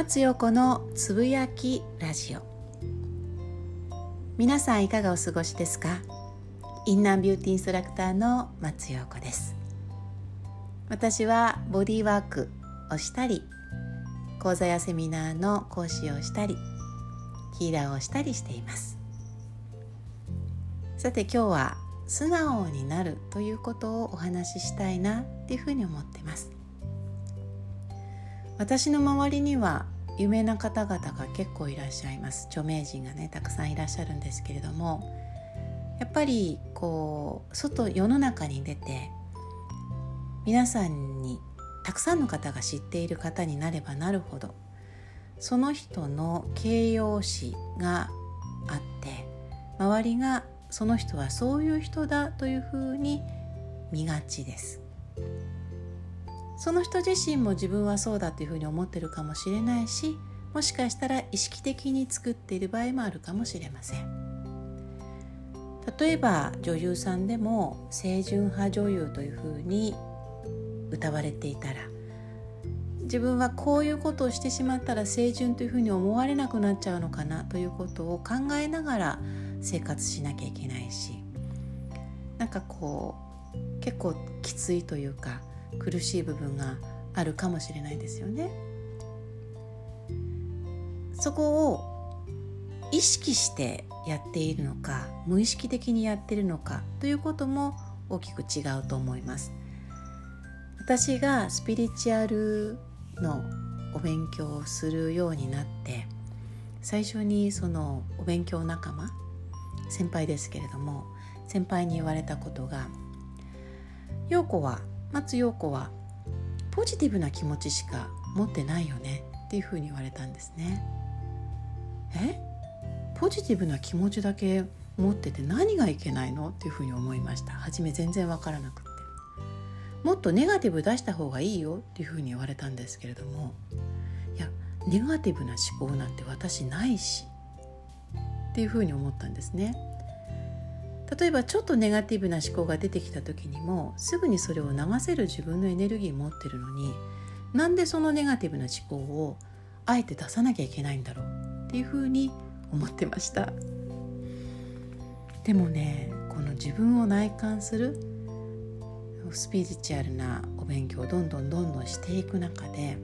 松横のつぶやきラジオ。皆さんいかがお過ごしですか？インナービューティーインストラクターの松陽子です。私はボディーワークをしたり、講座やセミナーの講師をしたり、ヒーラーをしたりしています。さて、今日は素直になるということをお話ししたいなっていうふうに思ってます。私の周りには有名な方々が結構いらっしゃいます。著名人がね、たくさんいらっしゃるんですけれども、やっぱりこう世の中に出て、皆さんにたくさんの方が知っている方になればなるほど、その人の形容詞があって、周りがその人はそういう人だというふうに見がちです。その人自身も自分はそうだというふうに思ってるかもしれないし、もしかしたら意識的に作っている場合もあるかもしれません。例えば女優さんでも清純派女優というふうに歌われていたら、自分はこういうことをしてしまったら清純というふうに思われなくなっちゃうのかなということを考えながら生活しなきゃいけないし、なんかこう結構きついというか苦しい部分があるかもしれないですよね。そこを意識してやっているのか、無意識的にやっているのかということも大きく違うと思います。私がスピリチュアルのお勉強をするようになって、最初にそのお勉強仲間、先輩ですけれども、先輩に言われたことが、松陽子はポジティブな気持ちしか持ってないよねっていうふうに言われたんですね。ポジティブな気持ちだけ持ってて何がいけないのっていうふうに思いました。初め全然分からなくって、もっとネガティブ出した方がいいよっていうふうに言われたんですけれども、いや、ネガティブな思考なんて私ないしっていうふうに思ったんですね。例えばちょっとネガティブな思考が出てきた時にも、すぐにそれを流せる自分のエネルギー持ってるのに、なんでそのネガティブな思考をあえて出さなきゃいけないんだろうっていうふうに思ってました。でもね、この自分を内観するスピリチュアルなお勉強をどんどんしていく中で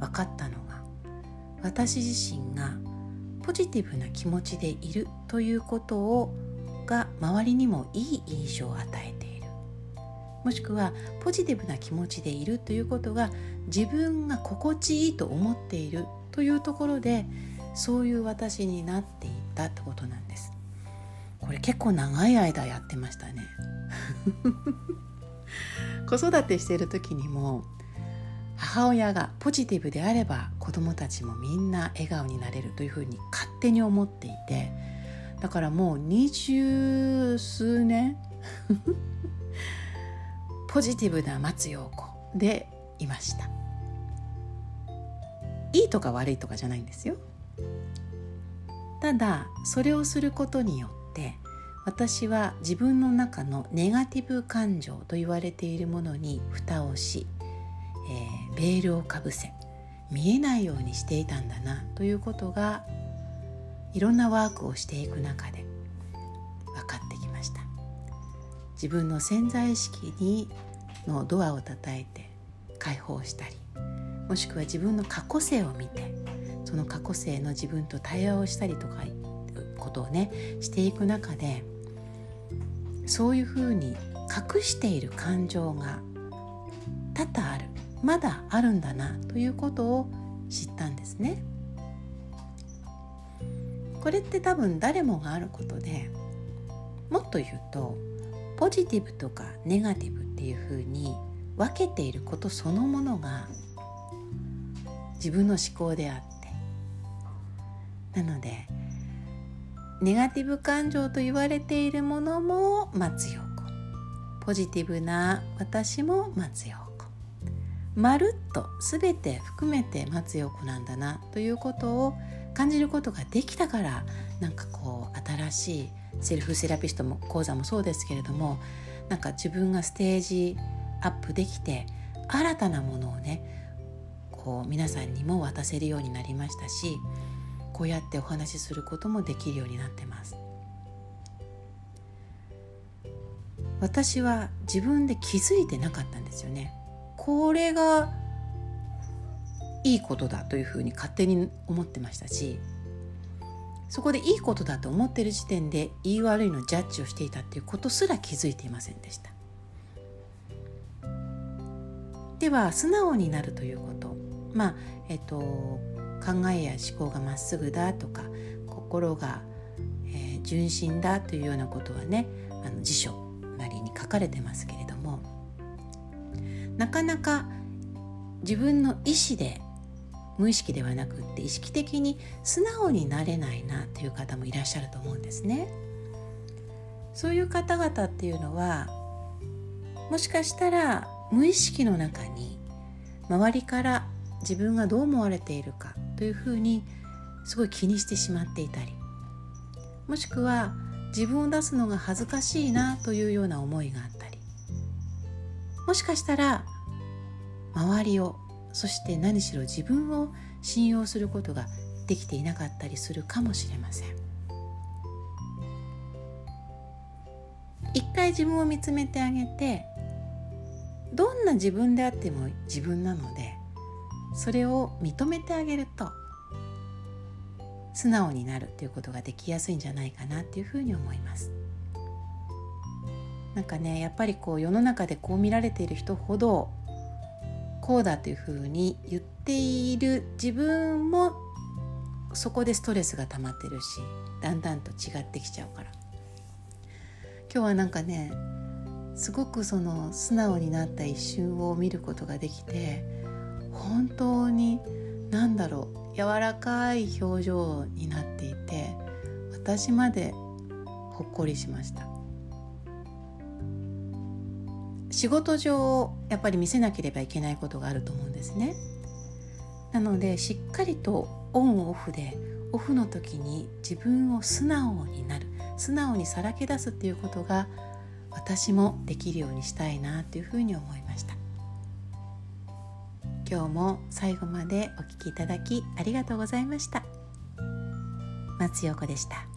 分かったのが、私自身がポジティブな気持ちでいるということが周りにもいい印象を与えている、もしくはポジティブな気持ちでいるということが自分が心地いいと思っているというところで、そういう私になっていったってことなんです。これ結構長い間やってましたね。子育てしている時にも、母親がポジティブであれば子供たちもみんな笑顔になれるというふうに勝手に思っていて、だからもう20数年ポジティブな松陽子でいました。いいとか悪いとかじゃないんですよ。ただそれをすることによって、私は自分の中のネガティブ感情と言われているものに蓋をし、ベールをかぶせ、見えないようにしていたんだなということが、いろんなワークをしていく中で分かってきました。自分の潜在意識のドアを叩いて解放したり、もしくは自分の過去性を見て、その過去性の自分と対話をしたりとかいうことをね、していく中で、そういうふうに隠している感情が多々ある、まだあるんだなということを知ったんですね。これって多分誰もがあることで、もっと言うとポジティブとかネガティブっていうふうに分けていることそのものが自分の思考であって、なのでネガティブ感情と言われているものも松陽子、ポジティブな私も松陽子、まるっと全て含めて松陽子なんだなということを感じることができたから、なんかこう新しいセルフセラピストも講座もそうですけれども、なんか自分がステージアップできて、新たなものをねこう皆さんにも渡せるようになりましたし、こうやってお話しすることもできるようになってます。私は自分で気づいてなかったんですよね。これがいいことだというふうに勝手に思ってましたし、そこでいいことだと思ってる時点で言い悪いのジャッジをしていたっていうことすら気づいていませんでした。では素直になるということ、考えや思考がまっすぐだとか心が、純真だというようなことはね、辞書なりに書かれてますけれども、なかなか自分の意思で、無意識ではなくって意識的に素直になれないなという方もいらっしゃると思うんですね。そういう方々っていうのは、もしかしたら無意識の中に周りから自分がどう思われているかというふうにすごい気にしてしまっていたり、もしくは自分を出すのが恥ずかしいなというような思いがあったり、もしかしたら周りを、そして何しろ自分を信用することができていなかったりするかもしれません。一回自分を見つめてあげて、どんな自分であっても自分なので、それを認めてあげると素直になるということができやすいんじゃないかなっていうふうに思います。なんかね、やっぱりこう世の中でこう見られている人ほどこうだというふうに言っている自分も、そこでストレスが溜まってるし、だんだんと違ってきちゃうから、今日はなんかね、すごくその素直になった一瞬を見ることができて、本当に何だろう、柔らかい表情になっていて、私までほっこりしました。仕事上やっぱり見せなければいけないことがあると思うんですね。なのでしっかりとオンオフで、オフの時に自分を素直になる、素直にさらけ出すっていうことが私もできるようにしたいなというふうに思いました。今日も最後までお聞きいただきありがとうございました。松陽子でした。